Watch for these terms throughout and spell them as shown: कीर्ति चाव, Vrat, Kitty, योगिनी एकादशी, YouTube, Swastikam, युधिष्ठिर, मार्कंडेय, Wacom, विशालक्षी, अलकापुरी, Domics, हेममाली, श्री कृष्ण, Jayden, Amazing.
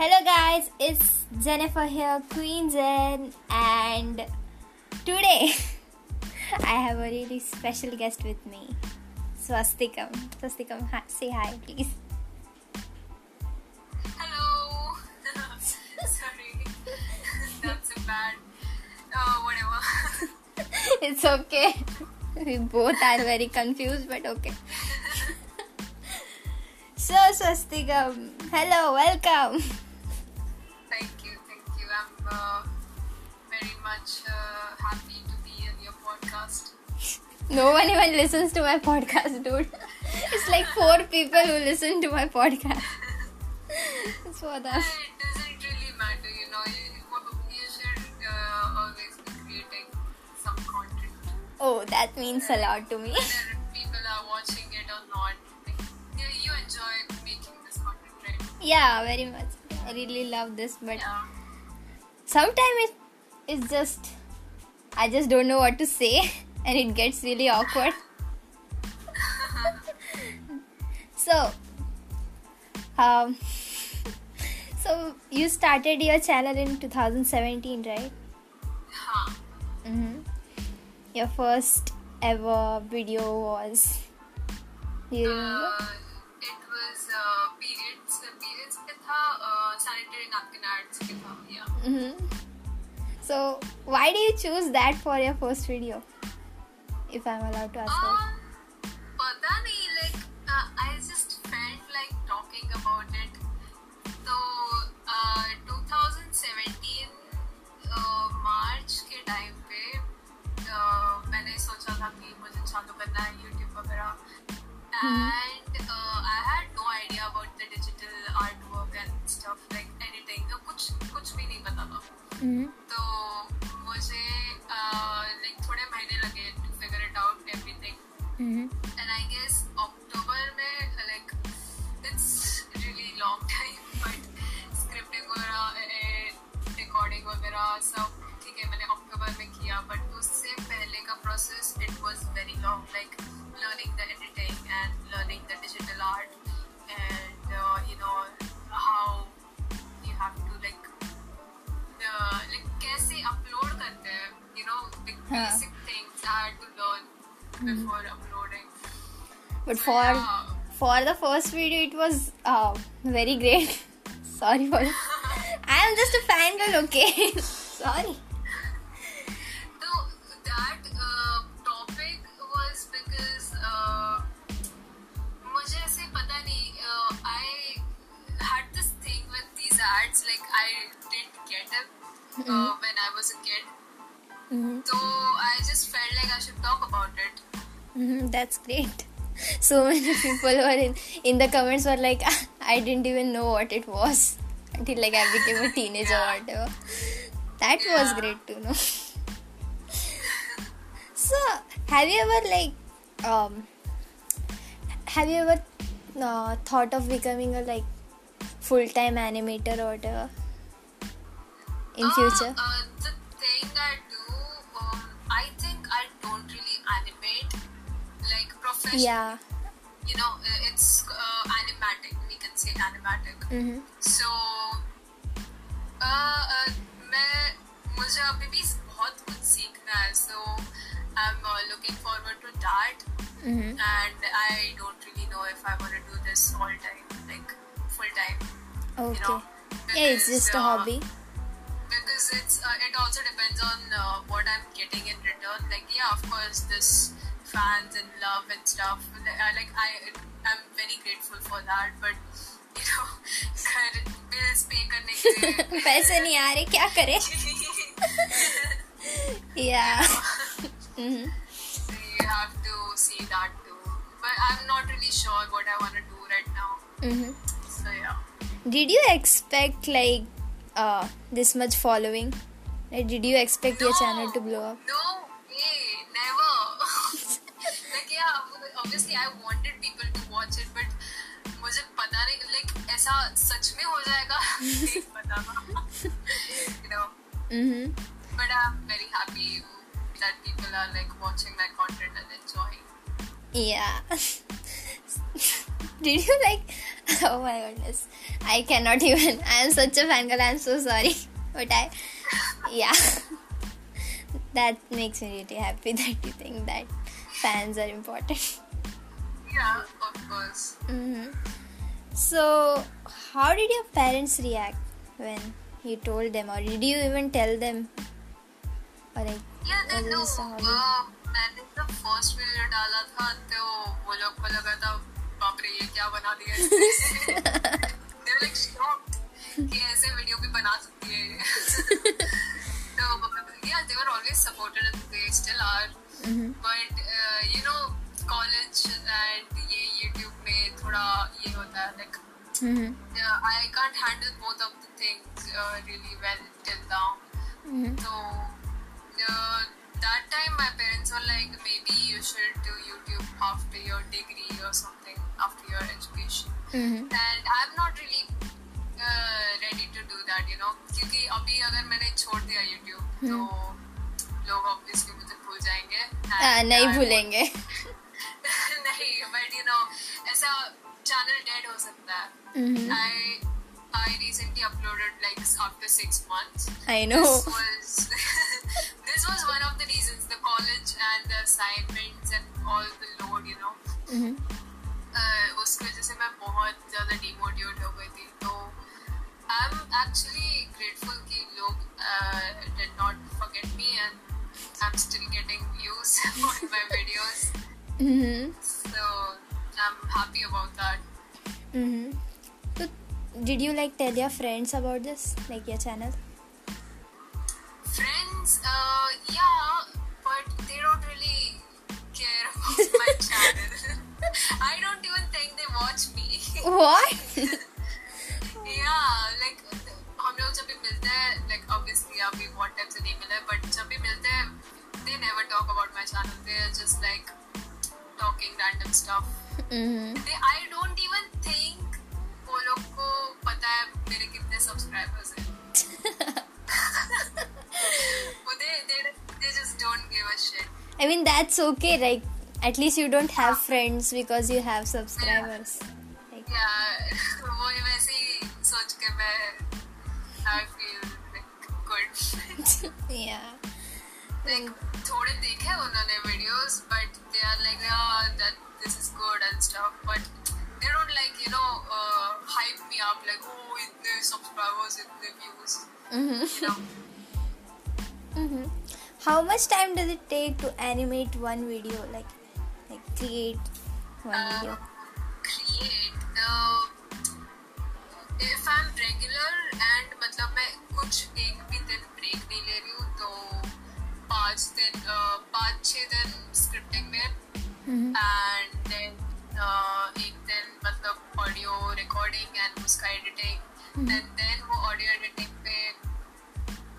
Hello guys, it's Jennifer here, Queen Jen, and today I have a really special guest with me, Swastikam. Swastikam, say hi please. Hello. Sorry, that's so bad. Oh, whatever. It's okay. We both are very confused, but okay. So Swastikam, hello, welcome. Thank you. I'm very much happy to be in your podcast. No one even listens to my podcast, dude. It's like 4 people who listen to my podcast. It's for that. It doesn't really matter, you know. You should always be creating some content. Oh, that means a lot to me. Whether people are watching it or not. You enjoy making this content, right? Yeah, very much. I really love this, but sometimes it's just I just don't know what to say and it gets really awkward. So you started your channel in 2017, right? Huh. Mm-hmm. Your first ever video was, you remember? Periods पे था, sanitary napkin ads के था, yeah. Mm-hmm. So why do you choose that for your first video? If I'm allowed to ask that. पता नहीं, like I just felt like talking about it. So 2017 March के time पे मैंने सोचा था कि मुझे चालू करना है YouTube वगैरह. And I had no idea about the digital artwork and stuff, like anything. No, कुछ भी नहीं पता था. तो मुझे like थोड़े महीने लगे to figure it out everything. And I guess October में like it's really long time, but scripting वगैरह recording वगैरह सब ठीक है मैंने October में किया, but उससे पहले का process it was very long, like learning the editing and learning the digital art and you know how you have to like kaise upload karte hain, you know, the basic things I had to learn before uploading. But so, for the first video it was very great. Sorry for I am just a fan girl, okay. Sorry. Ads, like I didn't get them when I was a kid, so I just felt like I should talk about it. That's great. So many people were in the comments were like, I didn't even know what it was until like I became a teenager or whatever. That was great to know. So have you ever thought of becoming a like full-time animator or whatever in future? The thing I do, I think I don't really animate like professionally. Yeah. You know, it's animatic. We can say animatic. So, मुझे अभी भी बहुत कुछ सीखना है. So, I'm looking forward to that. And I don't really know if I want to do this all time, like full time. Okay. You know, yeah, it's just a hobby. Because it's it also depends on what I'm getting in return. Like yeah, of course, this fans and love and stuff. Like I'm very grateful for that. But you know, bills pay करने के पैसे नहीं आ रहे क्या करें? Yeah. So you have to see that too. But I'm not really sure what I want to do right now. So yeah. Did you expect like this much following? Like, did you expect your channel to blow up? No way, never. Like yeah, obviously I wanted people to watch it, but मुझे पता नहीं like ऐसा सच में हो जाएगा नहीं पता था, you know. But I'm very happy that people are like watching my content and enjoying. Yeah. Did you like? Oh my goodness! I cannot even. I am such a fan girl. I am so sorry. But that makes me really happy that you think that fans are important. Yeah, of course. Mm-hmm. So, how did your parents react when you told them, or did you even tell them? Or like, yeah, they know. मैंने जब first video डाला था तो वो लोग को लगा था बाप रे ये क्या बना दिया इसने. They were like shocked कि ऐसे वीडियो भी बना सकती है. तो yeah, they were always supported and they still are. Mm-hmm. But you know, college and ये YouTube में थोड़ा ये होता है like. Mm-hmm. I can't handle both of the things really well till now. Mm-hmm. So that time my parents were like, maybe you should do YouTube after your degree or something, after your education. Mm-hmm. And I'm not really ready to do that, you know, क्योंकि अभी अगर मैंने छोड़ दिया YouTube, तो लोग obviously मुझे भूल जाएंगे. हाँ, नहीं भूलेंगे. नहीं, but you know, ऐसा channel dead हो सकता है. Mm-hmm. I recently uploaded like after 6 months. I know. This was one of the reasons, the college and the assignments and all the load, you know. Mm-hmm. उसकी वजह से मैं बहुत ज़्यादा demotivated हो गई थी. तो I'm actually grateful कि लोग did not forget me and I'm still getting views on my videos. Mm-hmm. So I'm happy about that. Mm-hmm. Did you like tell your friends about this, like your channel? Friends, yeah, but they don't really care about my channel. I don't even think they watch me. What? Yeah, like हम लोग जब भी मिलते हैं, like obviously अभी बहुत time से नहीं मिले, but जब भी मिलते हैं, they never talk about my channel. They are just like talking random stuff. Mm-hmm. I don't even think. वो लोग को पता है मेरे कितने सब्सक्राइबर्स हैं. They just don't give a shit. I mean, that's okay. Like, at least you don't have friends because you have subscribers. Yeah, वो वैसे ही सोच के I feel like good. Yeah. Like, थोड़े देखे उन्होंने videos, but they are like, yeah, that this is good and stuff, but they don't like, you know, hype me up like, oh, itne subscribers, itne views. Mm-hmm. You know. Mm-hmm. How much time does it take to animate one video, like create one video? If I'm regular and मतलब मैं कुछ एक भी दिन break नहीं ले रही हूँ तो 5-6 दिन scripting में. Mm-hmm. And then एक दिन मतलब ऑडियो रिकॉर्डिंग एंड उसका एडिटिंग देन वो ऑडियो एडिटिंग पे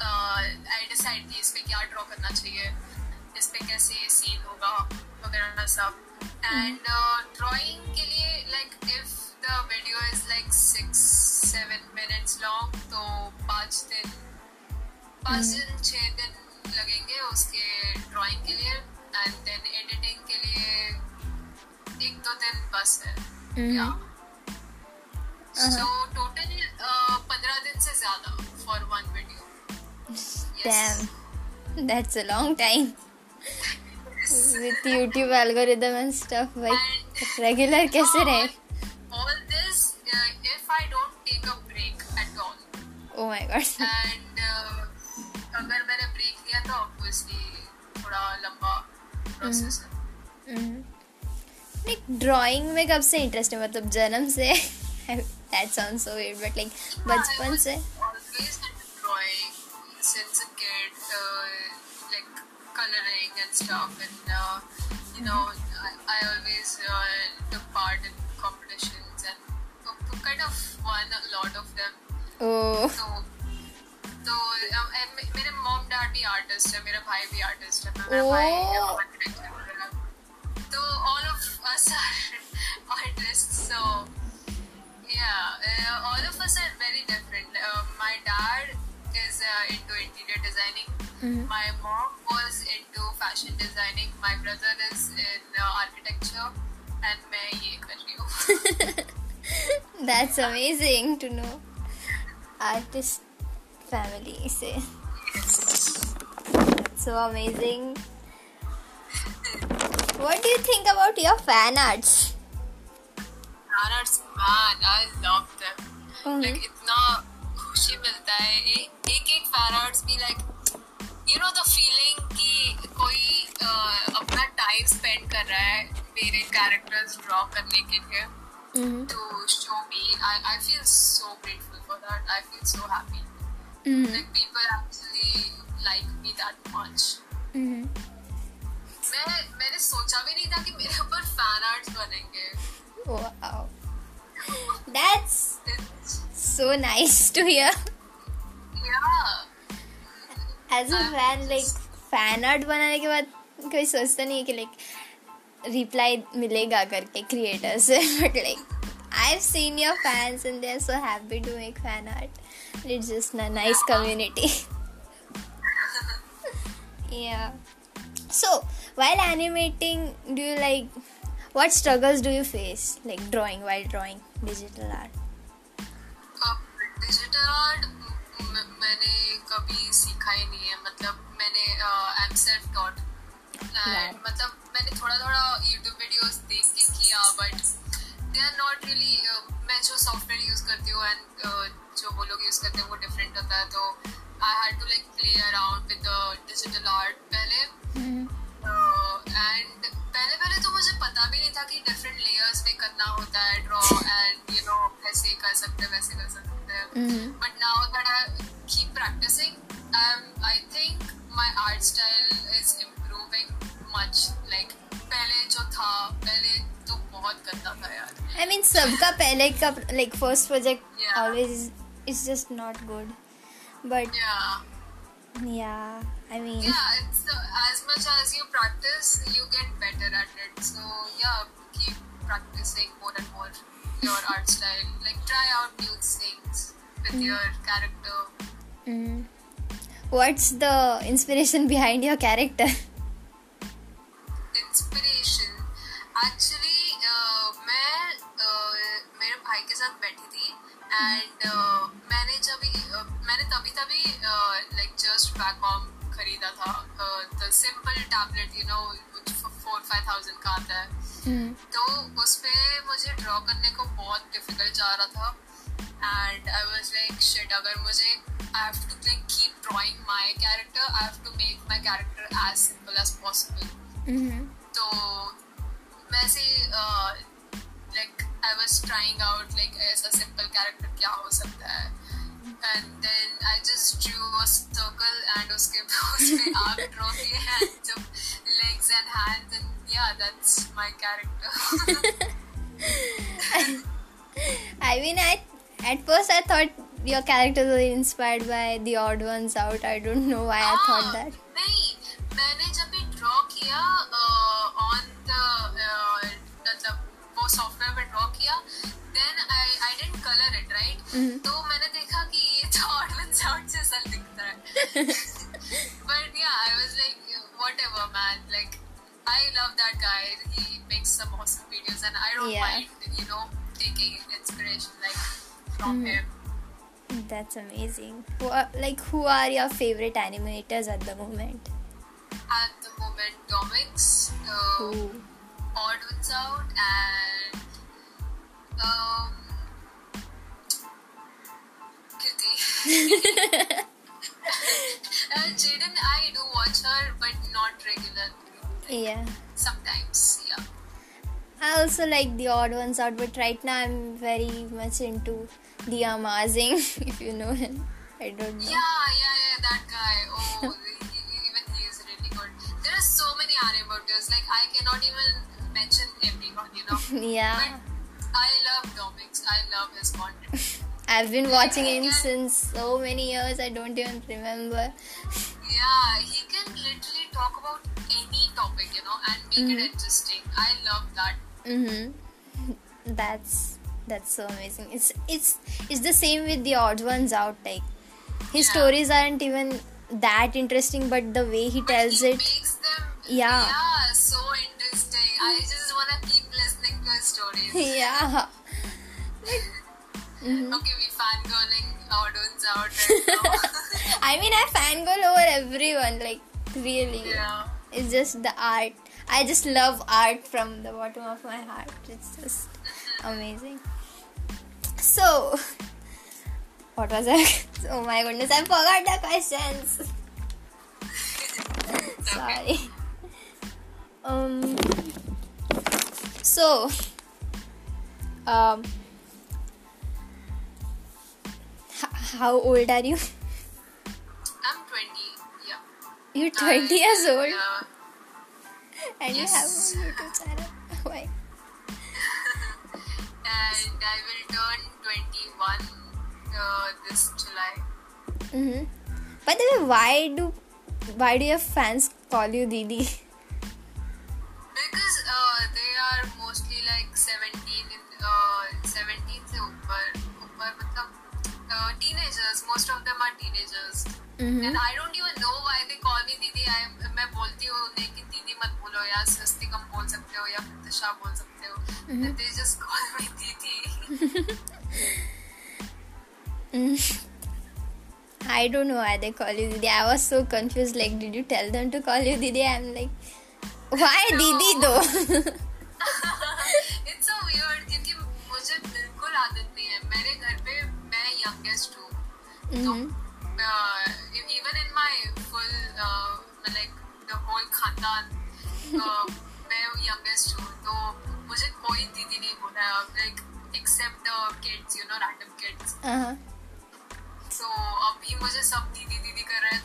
आई डिसाइड की इस पे क्या ड्रॉ करना चाहिए, इस पे कैसे सीन होगा वगैरह सब. एंड ड्राइंग के लिए like if the video is like 6-7 minutes long तो 5-6 दिन लगेंगे उसके ड्राइंग के लिए एंड देन एडिटिंग के लिए 1-2 दिन बस है. So total 15 दिन से ज़्यादा for one video. Yes. Damn, that's a long time. Yes. With YouTube algorithm and stuff, like regular कैसे रहे? All this if I don't take a break at all. Oh my God. And अगर मैंने break लिया तो obviously थोड़ा लंबा process है. Drawing में कब से इंटरेस्ट है, मतलब जन्म से? That sounds so weird, but like बचपन से. Always drawing since a kid, like coloring and stuff, and you know, I always took part in competitions and kind of won a lot of them. Oh. So मेरे mom dad भी artist है, मेरा भाई भी artist है, मेरा भाई तो all of us are artists, so yeah, all of us are very different. My dad is into interior designing. Mm-hmm. My mom was into fashion designing. My brother is in architecture, and मैं ये कर रही हूँ. That's amazing to know. Artist family से. That's so amazing. What do you think about your fan arts? Fan arts, man, I love them. Mm-hmm. Like इतना खुशी मिलता है एक fan arts भी like you know the feeling कि कोई अपना time spend कर रहा है मेरे characters draw करने के लिए to show me. I feel so grateful for that. I feel so happy. Mm-hmm. Like people actually like me that much. Mm-hmm. मैंने सोचा भी नहीं था कि मेरे ऊपर फैन आर्ट्स बनेंगे. Wow, that's so nice to hear. Yeah. As a fan, like fan art बनाने के बाद कोई सोचता नहीं है कि like रिप्लाई मिलेगा करके क्रिएटर से, but like I've seen your fans and they're so happy to make fan art. It's just a nice community. Yeah. So, while animating, do you like what struggles do you face like drawing while drawing digital art? Digital art मैंने कभी सीखा ही नहीं है, मतलब मैंने I'm self taught. मतलब मैंने थोड़ा YouTube videos देख के किया, but they are not really मैं जो software use करती हूँ and जो वो लोग use करते हैं वो different होता है, तो I had to like play around with the digital art पहले. And पहले तो मुझे पता भी नहीं था कि different layers में करना होता है draw and you know ऐसे कर सकते हैं वैसे कर सकते हैं. But now that I keep practicing, I think my art style is improving much. Like पहले तो बहुत गंदा था यार. I mean सबका पहले का like first project always is just not good. But yeah, I mean it's as much as you practice you get better at it, so yeah, keep practicing more and more your art style, like try out new things with your character. What's the inspiration behind your character? Inspiration actually मैं मेरे भाई के साथ बैठी थी and मैंने तभी like just Wacom खरीदा था, the simple tablet you know 4,000-5,000 का आता है, तो उसपे मुझे draw करने को बहुत difficult जा रहा था and I was like shit, अगर मुझे I have to like keep drawing my character, I have to make my character as simple as possible. तो मैं से like I was trying out like ऐसा simple character क्या हो सकता है, and then I just drew a circle and उसपे arm draw किए हैं, जब legs and hands and yeah that's my character. I mean at first I thought your characters were inspired by the odd ones out. I don't know why I thought that. नहीं, मैंने जब भी draw किया on the मतलब वो software में draw किया, then I didn't color it right, तो मैंने देखा कि ये तो odd ones out जैसा दिखता है. But yeah, I was like whatever man, like I love that guy, he makes some awesome videos and I don't mind you know taking inspiration like from him. That's amazing. Who are your favorite animators at the moment? At the moment Domics, Odd Ones Out and Kitty. Jayden, I do watch her but not regularly. Yeah. Sometimes, yeah. I also like the Odd Ones Out, but right now I'm very much into the Amazing, if you know him. I don't know. Yeah, that guy. Oh, even he is really good. There are so many animators, like I cannot even mention everyone, you know. Yeah. But I love Domics. I love his content. I've been watching him since so many years, I don't even remember. Yeah, he can literally talk about any topic, you know, and make it interesting. I love that. That's so amazing. It's the same with the Odd Ones Out, like his stories aren't even that interesting, but the way he tells it makes them so interesting. I just wanna keep listening to his stories. Yeah. Okay, we fangirling audience out right now. I mean, I fangirl over everyone, like, really. Yeah. It's just the art. I just love art from the bottom of my heart. It's just amazing. So, what was that? Oh my goodness, I forgot the questions. Sorry. So, how old are you? I'm 20. Yeah. You're 20 years old? Yeah. And yes. You have a YouTube channel. Why? And I will turn 21 this July. Mm-hmm. By the way, why do your fans call you Didi? Because they are mostly like 17 से ऊपर मतलब teenagers. Most of them are teenagers. Mm-hmm. And I don't even know why they call me Didi. मैं बोलती हूँ उन्हें कि दीदी मत बोलो या स्वस्तिकम बोल सकते हो या प्रतिशा बोल सकते हो. Mm-hmm. And they just call me Didi. I don't know why they call you Didi. I was so confused. Like, did you tell them to call you Didi? I'm like, why no. Didi though? It's so weird क्योंकि मुझे बिल्कुल आदत नहीं है. मेरे घर पे मैं youngest हूँ. Mm-hmm. So even in my full like the whole खानदान मैं youngest हूँ. तो मुझे कोई दीदी नहीं बोला है. Like except the kids, you know, random kids. Uh-huh. So अभी मुझे सब दीदी कर रहे हैं.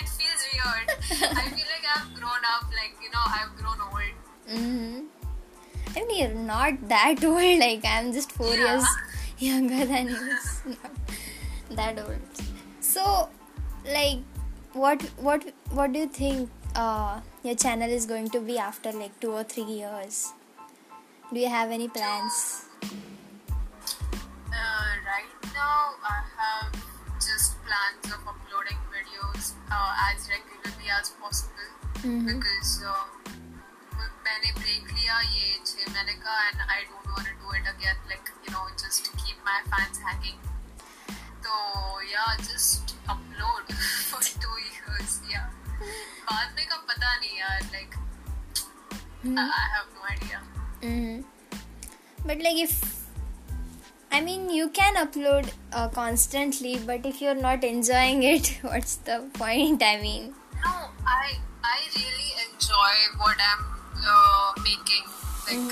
It feels weird. I feel like I've grown up, like, you know, I've grown old. Mm-hmm. I mean, you're not that old. Like, I'm just 4 years younger than you. It's not that old. So, like, what do you think your channel is going to be after like 2 or 3 years? Do you have any plans? Right now, I have just plans of uploading videos as regularly as possible. Mm-hmm. Because मैंने break लिया ये 6 महीने का and I don't want to do it again. Like, you know, just to keep my fans hanging. So yeah, just upload for 2 years. Yeah. बाद में कब पता नहीं यार. Like, mm-hmm. I have no idea. Mm-hmm. But like I mean, you can upload constantly, but if you're not enjoying it, what's the point? I mean, no, I really enjoy what I'm making. Like,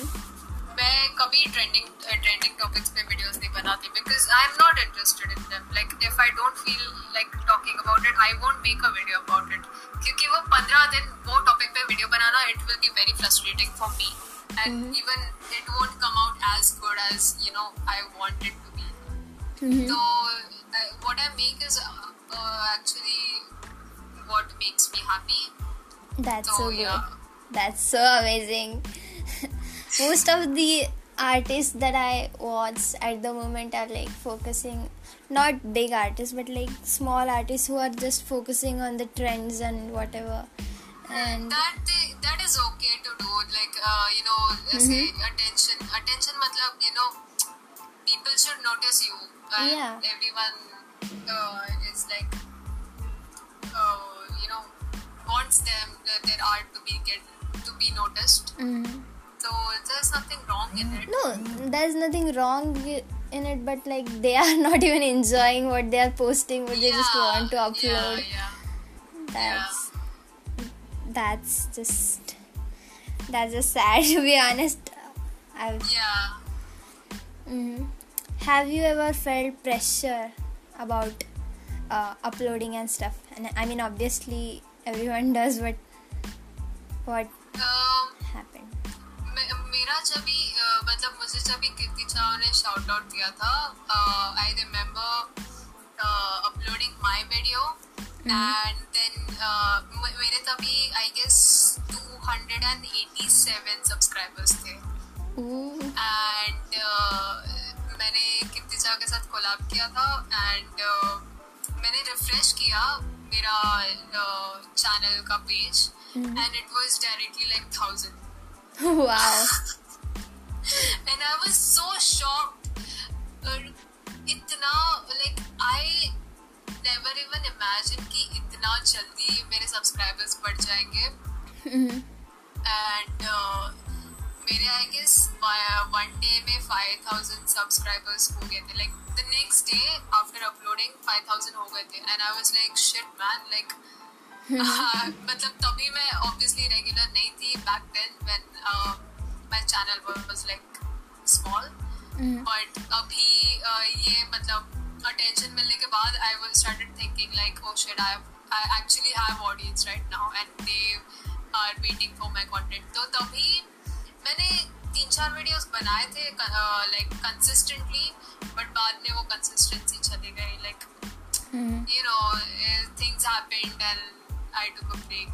मैं कभी trending topics पे videos नहीं बनाती because I'm not interested in them. Like, if I don't feel like talking about it, I won't make a video about it. क्योंकि वो 15 दिन वो topic पे video banana, it will be very frustrating for me. And even it won't come out as good as, you know, I want it to be. Mm-hmm. So what I make is actually what makes me happy. That's so good. Yeah. That's so amazing. Most of the artists that I watch at the moment are like focusing, not big artists, but like small artists who are just focusing on the trends and whatever. And that is okay to do, like, you know, say attention matlab, you know, people should notice you and everyone is like, you know, wants them, their art to be noticed. Mm-hmm. So there's nothing wrong in it. No, there's nothing wrong in it, but like they are not even enjoying what they are posting, but they just want to upload. That's just sad, to be honest. Have you ever felt pressure about uploading and stuff? And I mean, obviously everyone does, but what happened? मुझे जब भी कीर्ति चाव ने shout out दिया था, I remember uploading my video. Mm-hmm. And then मेरे तभी I guess 287 subscribers थे. Mm-hmm. And मैंने किर्ति चाव के साथ कोलैब किया था and मैंने refresh किया मेरा channel का page. Mm-hmm. And it was directly like 1,000. Wow. And I was so shocked. इतना like I never even imagine कि इतना जल्दी मेरे सब्सक्राइबर्स बढ़ जाएंगे एंड मेरे आई गेस वन डे में 5,000 सब्सक्राइबर्स हो गए थे like the next day after uploading 5,000 हो गए थे and I was like shit man like मतलब तभी मैं ऑब्वियसली रेगुलर नहीं थी back then when my channel was like small but अभी ये मतलब अटेंशन मिलने के बाद I was started thinking like oh shit I actually have audience right now and they are waiting for my content. तो तभी मैंने 3-4 वीडियोस बनाए थे लाइक कंसिस्टेंटली बट बाद में वो कंसिस्टेंसी चली गई like you know things happened and I took a break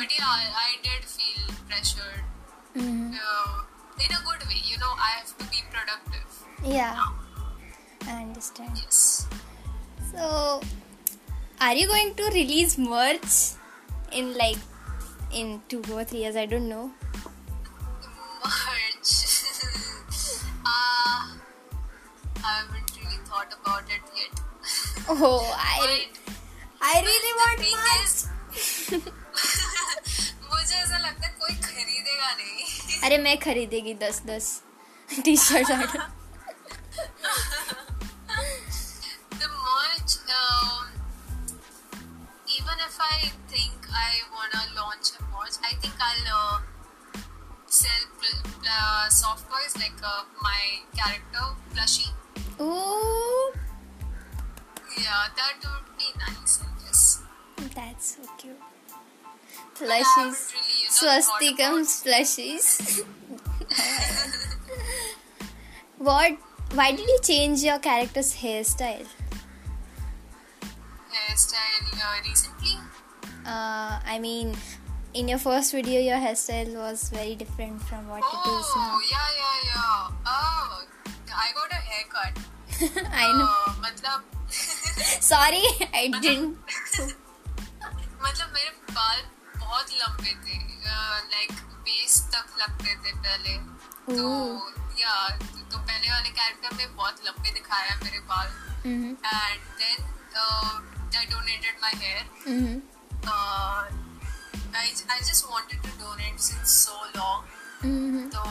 but yeah I did feel pressured in a good way, you know, I have to be productive. Yeah, now. I understand. Yes. So, are you going to release merch in like, in 2 or 3 years? I don't know. Merch? I haven't really thought about it yet. Oh, I really want merch. मुझे ऐसा लगता है कोई खरीदेगा नहीं. अरे मैं खरीदेगी 10 T-shirt order. The merch, even if I think I wanna launch a merch, I think I'll sell soft toys like my character plushie. Ooh. Yeah, that would be nice, I guess. That's so cute. Plushies, really, Swastikam plushies. What? Why did you change your character's hairstyle? Recently? I mean, in your first video, your hairstyle was very different from what it is now. Yeah. Oh, I got a haircut. I know. Sorry, I didn't. मेरे बाल बहुत लंबे थे like base तक लगते थे पहले तो पहले वाले कैरेक्टर में बहुत लंबे दिखाया मेरे बाल and then I donated my hair. I just wanted to donate since so long तो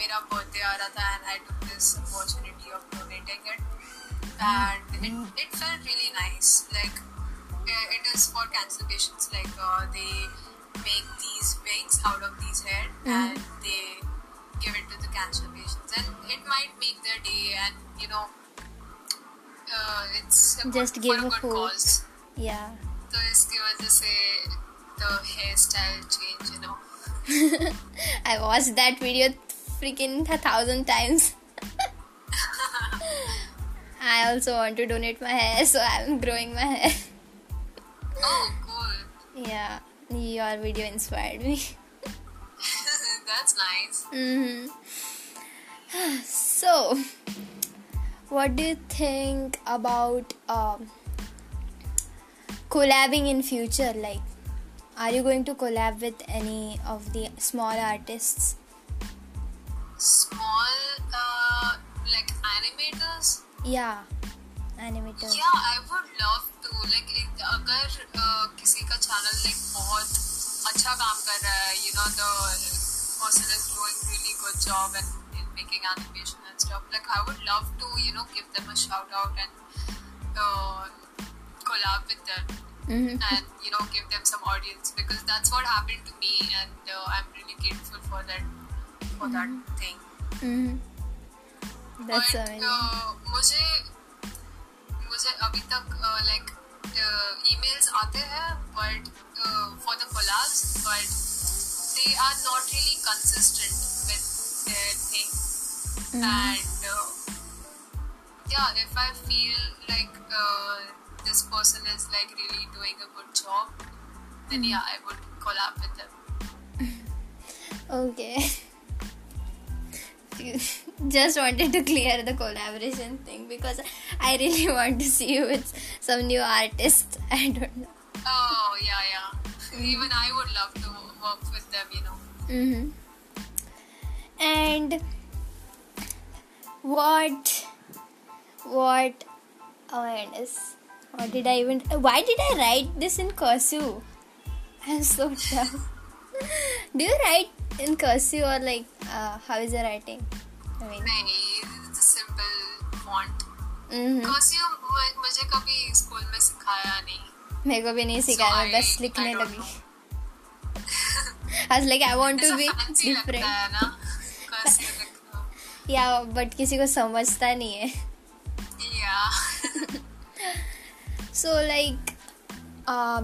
मेरा बर्थडे आ रहा था and I took this opportunity of donating it and it felt really nice like it is for cancer patients like they make these wigs out of these hair and they give it to the cancer patients and it might make their day and you know it's just for give a good cause. Yeah, so iski wajah se the hairstyle change, you know. I watched that video freaking 1,000 times. I also want to donate my hair, so I'm growing my hair. Oh, cool. Yeah, your video inspired me. That's nice. So, what do you think about collabing in future? Like, are you going to collab with any of the small artists? Small, like animators? Yeah, animators. Yeah, I would love like अगर किसी का channel like बहुत अच्छा काम कर रहा है, you know, the person is doing really good job and making animation and stuff, like I would love to, you know, give them a shout out and collab with them and, you know, give them some audience because that's what happened to me and I'm really grateful for that thing. That's amazing. मुझे अभी तक like emails आते हैं but for the collabs but they are not really consistent with their thing and yeah, if I feel like this person is like really doing a good job then yeah, I would collab with them. Okay. Just wanted to clear the collaboration thing because I really want to see you with some new artists. I don't know. Oh, yeah. Even I would love to work with them, you know. And what What awareness? What did I even? Why did I write this in cursive? I'm so dumb. Do you write in cursive or like how is the writing? I mean, it's a simple font. Cursive मुझे कभी school में सिखाया नहीं. मेरे को भी नहीं सिखाया. मैं बस लिखने लगी. I was like, I want to be different. Yeah, but किसी को समझता नहीं है. Yeah. So like,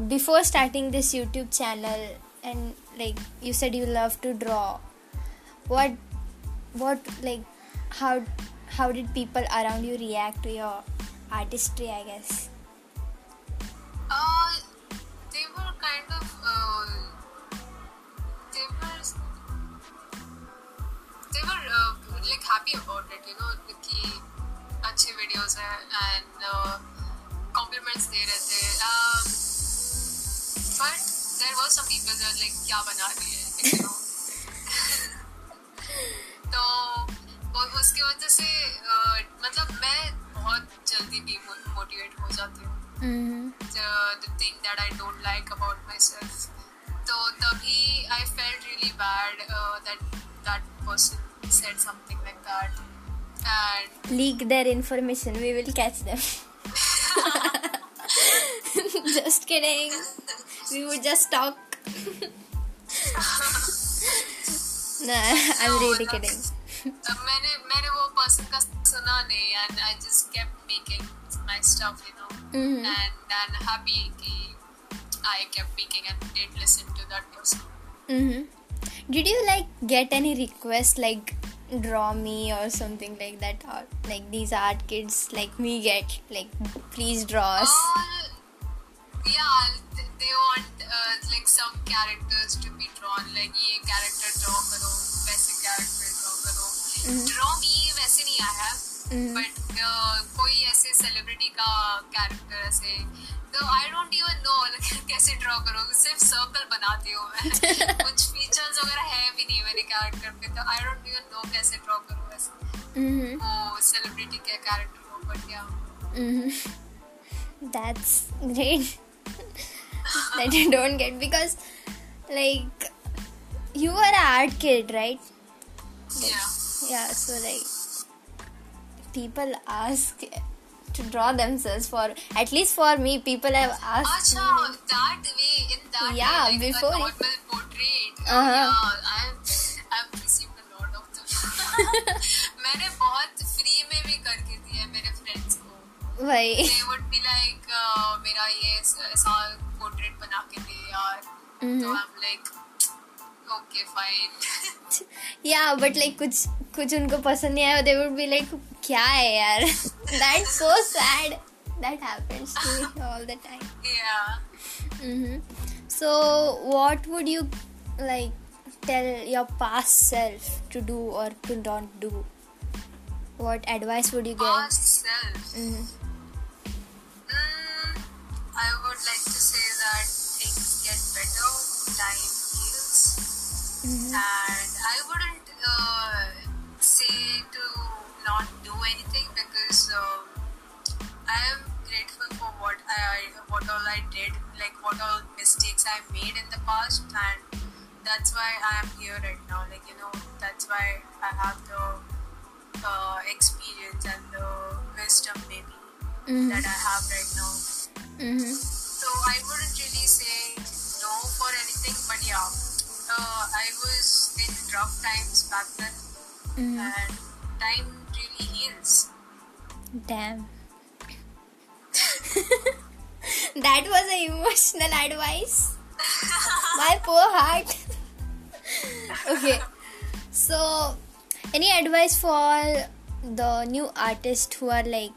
before starting this YouTube channel, and like you said you love to draw. What like how did people around you react to your artistry? I guess. They were kind of. They were like happy about it, you know, कि अच्छे videos हैं and compliments दे रहे थे. But there were some people that like क्या बना रही है, you know. तो और उसकी वजह से मतलब मैं बहुत जल्दी demotivate हो जाती हूँ. The thing that I don't like about myself. तो तभी I felt really bad that person said something like that and leak their information. We will catch them. Just kidding. We would just talk. Nah, I'm really kidding. मैंने वो person का सुना नहीं and I just kept making my stuff, you know. And happy कि I kept making and didn't listen to that person. Did you like get any requests like draw me or something like that, or like these art kids like me get like please draw us? Yeah, they want like some characters to be drawn, like ये character draw करो, वैसे character draw करो. Draw me वैसे नहीं आया, but कोई ऐसे celebrity का character ऐसे. So I don't even know कैसे ड्रॉ करो. सिर्फ सर्कल बनाती हूँ मैं. कुछ फीचर्स वगैरह है भी नहीं मेरे कैरेक्टर पे, तो I don't even know कैसे ड्रॉ करूँ वैसे. वो सेलिब्रिटी के कैरेक्टर हो पर क्या. That's great that you don't get, because like you are an art kid, right? Yeah. So like people ask to draw themselves, for at least for me people have asked me that way, in that way, like before a normal portrait. Yeah, I've received a lot of them. मैंने बहुत free में भी करके दिए है मेरे friends को. भाई they would be like मेरा ये ऐसा portrait बना के दे यार. So I'm like okay fine. Yeah, but like कुछ उनको पसंद नहीं आया. they would be like क्या है यार. That's so sad. That happens to me all the time. Yeah. So what would you like tell your past self to do or to not do? What advice would you give? Past self. I would like to say that things get better, time heals. And I wouldn't say to not do anything, because I am grateful for what all I did, like what all mistakes I made in the past, and that's why I am here right now, like you know, that's why I have the experience and the wisdom maybe that I have right now. So I wouldn't really say no for anything, but yeah, I was in rough times back then, and time really heals. Damn. That was an emotional advice. My poor heart. Okay. So, any advice for the new artists who are like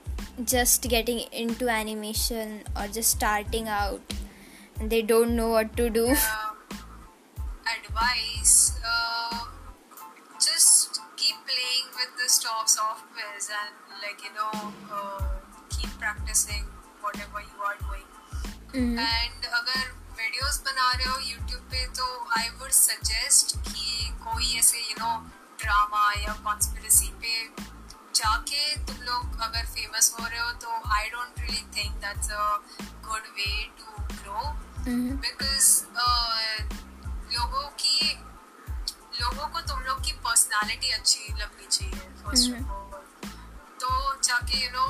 just getting into animation or just starting out and they don't know what to do? Advice. Just keep playing with the softwares and like you know keep practicing whatever you are doing. And अगर videos बना रहे हो YouTube पे, तो I would suggest कि कोई ऐसे you know drama या conspiracy पे जाके तुम लोग अगर फेमस हो रहे हो तो I don't really think that's a good way to grow because लोगों को तुम लोग की पर्सनालिटी अच्छी लगनी चाहिए फर्स्ट ऑफ ऑल, तो जाके यू नो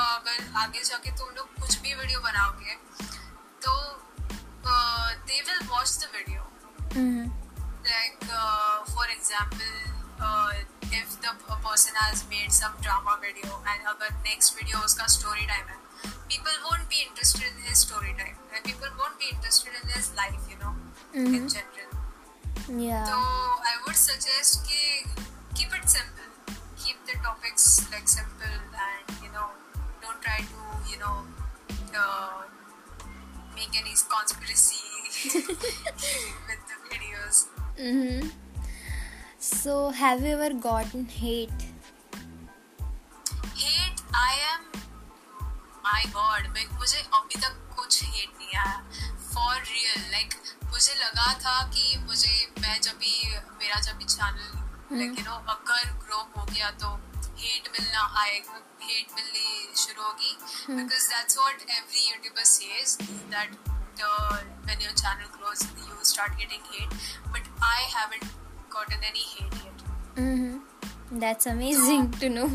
अगर आगे जाके तुम लोग कुछ भी वीडियो बनाओगे तो they will watch the video. Like for example, if a person has made some drama video and agar next video uska story time hai, people won't be interested in his story time and people won't be interested in his life, you know, in general. Yeah. So I would suggest ki keep it simple, keep the topics like simple and you know don't try to you know make any conspiracy with the videos. So have you ever gotten hate? Hate? I am my god, मुझे अभी तक कुछ hate नहीं आया for real. Like मुझे लगा था कि मैं जब भी चैनल like you know अगर ग्रो हो गया तो hate मिलनी शुरू होगी because that's what every YouTuber says that when your channel grows you start getting hate, but I haven't gotten any hate yet. That's amazing to know.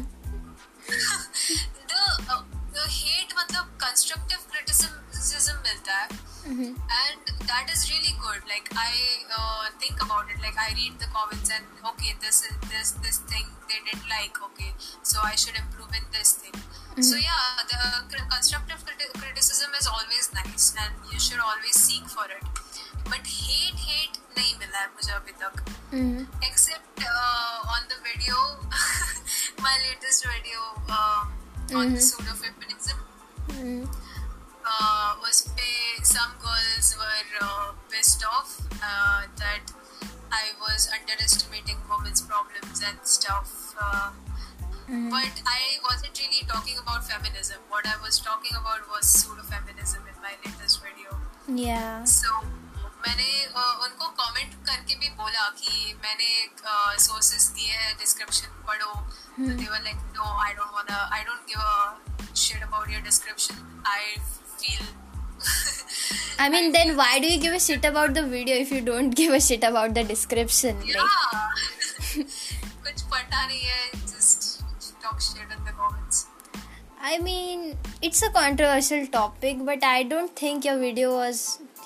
The hate matlab constructive criticism milta hai and that is really good. Like I think about it, like I read the comments and okay this thing they didn't like, okay so I should improve in this thing. So yeah, the constructive criticism is always nice and you should always seek for it. But hate नहीं मिला है मुझे अभी तक. Except on the video, my latest video on the pseudo feminism. उस पे some girls were pissed off that I was underestimating women's problems and stuff. But I wasn't really talking about feminism. What I was talking about was pseudo-feminism in my latest video. Yeah. So, मैंने उनको comment करके भी बोला कि मैंने sources दिए हैं, description पढ़ो. So they were like, no, I don't give a shit about your description. I feel. I mean, then why do you give a shit about the video if you don't give a shit about the description? Yeah. कुछ पता नहीं है. Talk shit in the comments. I mean, it's a controversial topic, but I don't think your video was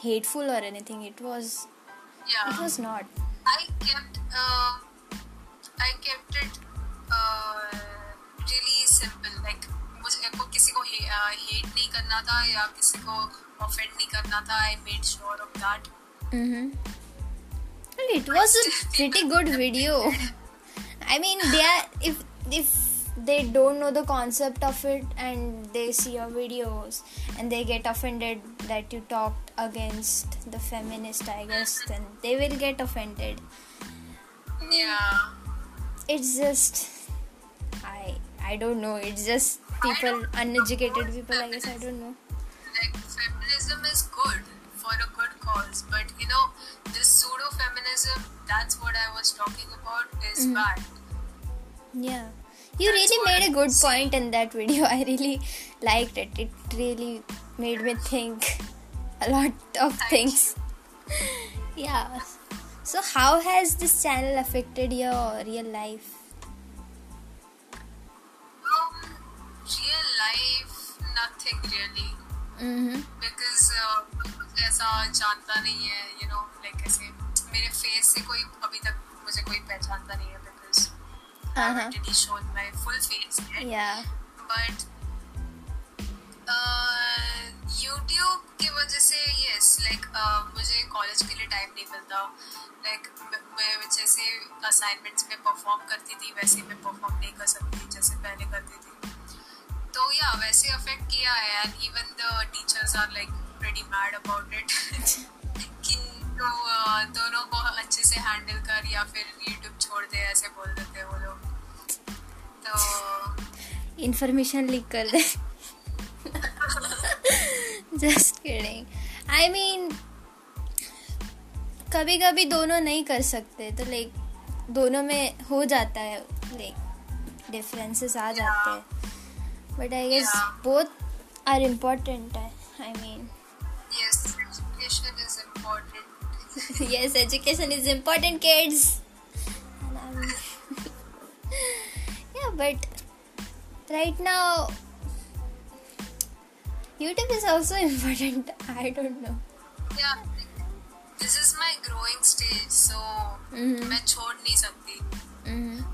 hateful or anything. It was, yeah, it was not. I kept it really simple. Like, मुझे किसी को hate नहीं करना था या किसी को offend नहीं करना था. I made sure of that. Well, it was a pretty good video. I mean, if they don't know the concept of it and they see your videos and they get offended that you talked against the feminist, I guess, then they will get offended. Yeah. It's just I don't know. It's just people, uneducated people, I guess. I don't know. Like feminism is good for a good cause, but you know this pseudo feminism, that's what I was talking about, is bad. Yeah. You That's really made a good point in that video. I really liked it. It really made me think a lot of things. Yeah. So how has this channel affected your real life? Real life, nothing really. Because ऐसा जानता नहीं है, you know, like ऐसे मेरे face से कोई अभी तक मुझे कोई पहचानता नहीं है because. I haven't really shown my full face yet. Yeah. But YouTube की वजह से yes, like मुझे college के लिए time नहीं मिलता. Like मैं जैसे assignments में perform करती थी वैसे मैं perform नहीं कर सकती जैसे पहले करती थी. तो yeah, वैसे affect किया है and even the teachers are like pretty mad about it. कि दोनों को अच्छे से हैंडल कर या फिर YouTube छोड़ दे ऐसे बोल देते हैं वो लोग, तो इन्फॉर्मेशन लीक कर दे. Just kidding. आई मीन कभी कभी दोनों नहीं कर सकते तो लाइक दोनों में हो जाता है, लाइक डिफरेंसेस आ जाते हैं, but I guess both are important. I mean yes, education is important. Yes, education is important kids. Yeah, but right now YouTube is also important. I don't know. Yeah, this is my growing stage, so मैं छोड़ नहीं सकती.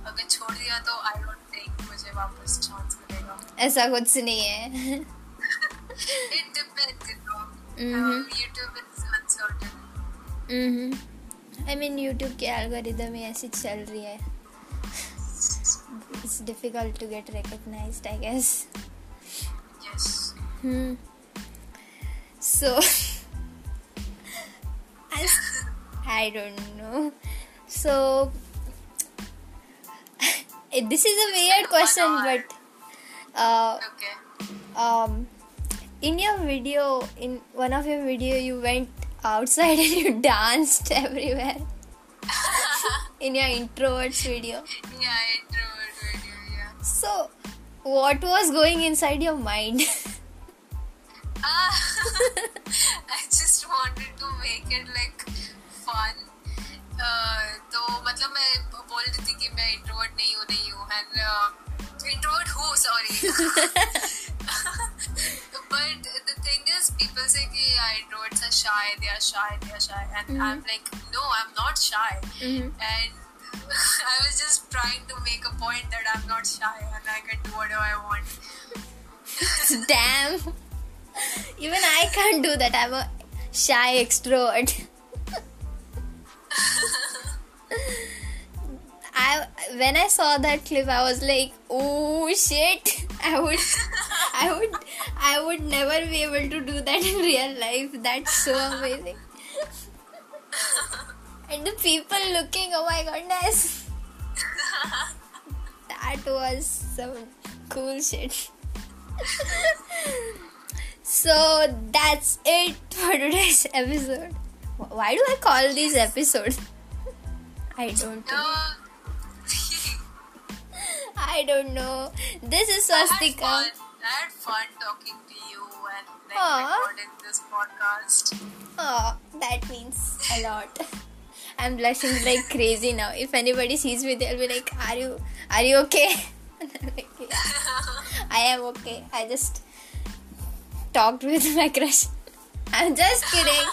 अगर छोड़ दिया तो I don't think मुझे वापस chance मिलेगा. ऐसा कुछ नहीं है. It depends, you know. YouTube is uncertain. I mean YouTube के algorithm में ऐसी चल रही है. It's difficult to get recognized, I guess. Yes. So I don't know. So this is a weird question, but okay. In your video, in one of your video, you went outside and you danced everywhere. In your introverts video. Yeah, introvert video, yeah. So, what was going inside your mind? I just wanted to make it like fun. तो मतलब मैं बोल रही थी कि मैं introvert नहीं हूँ and introvert हूँ, sorry. But the thing is, people say कि introverts are shy, they are shy, and I'm like, no, I'm not shy. And I was just trying to make a point that I'm not shy and I can do whatever I want. Damn. Even I can't do that. I'm a shy extrovert. When I saw that clip, I was like, oh shit, I would never be able to do that in real life. That's so amazing. And the people looking, oh my goodness. That was some cool shit. So that's it for today's episode. Why do I call these episodes? I don't know. I don't know. This is Swastikam. I had fun talking to you and recording this podcast. Oh, that means a lot. I'm blushing like crazy now. If anybody sees me, they'll be like, "Are you okay?" And I'm like, yeah. I am okay. I just talked with my crush. I'm just kidding.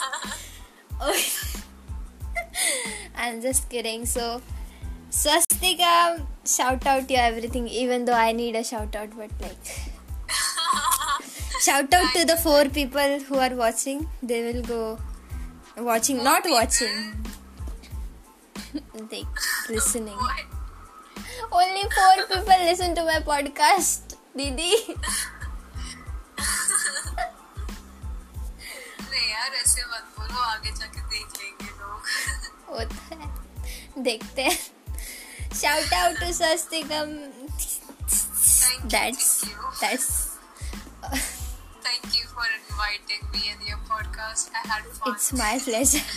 I'm just kidding. So, Swastikam, shout out your everything, even though I need a shout out, but like shout out to the 4 people who are watching. They will go watching, not watching, like listening. Only 4 people listen to my podcast, Didi. नहीं यार, ऐसे मत बोलो, आगे जाके देख लेंगे लोग. होता है, देखते हैं. Shout out to Swastikam. Thank you. Thank you for inviting me in your podcast. I had fun. It's my pleasure.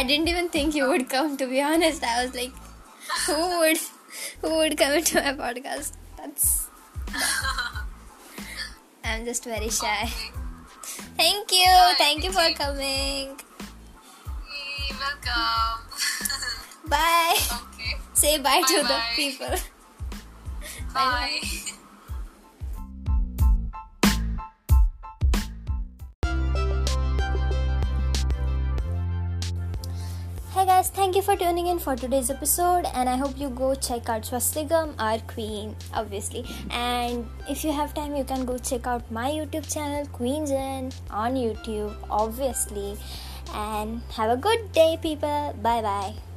I didn't even think you would come, to be honest. I was like, who would come into my podcast? I'm just very shy. Okay. Thank you. Thank you for coming. You're welcome. Bye. Okay. Say bye to the people. Bye. Hey guys, thank you for tuning in for today's episode, and I hope you go check out Swastikam, our queen, obviously. And if you have time, you can go check out my YouTube channel, Queen Jen, on YouTube, obviously. And have a good day, people. Bye bye.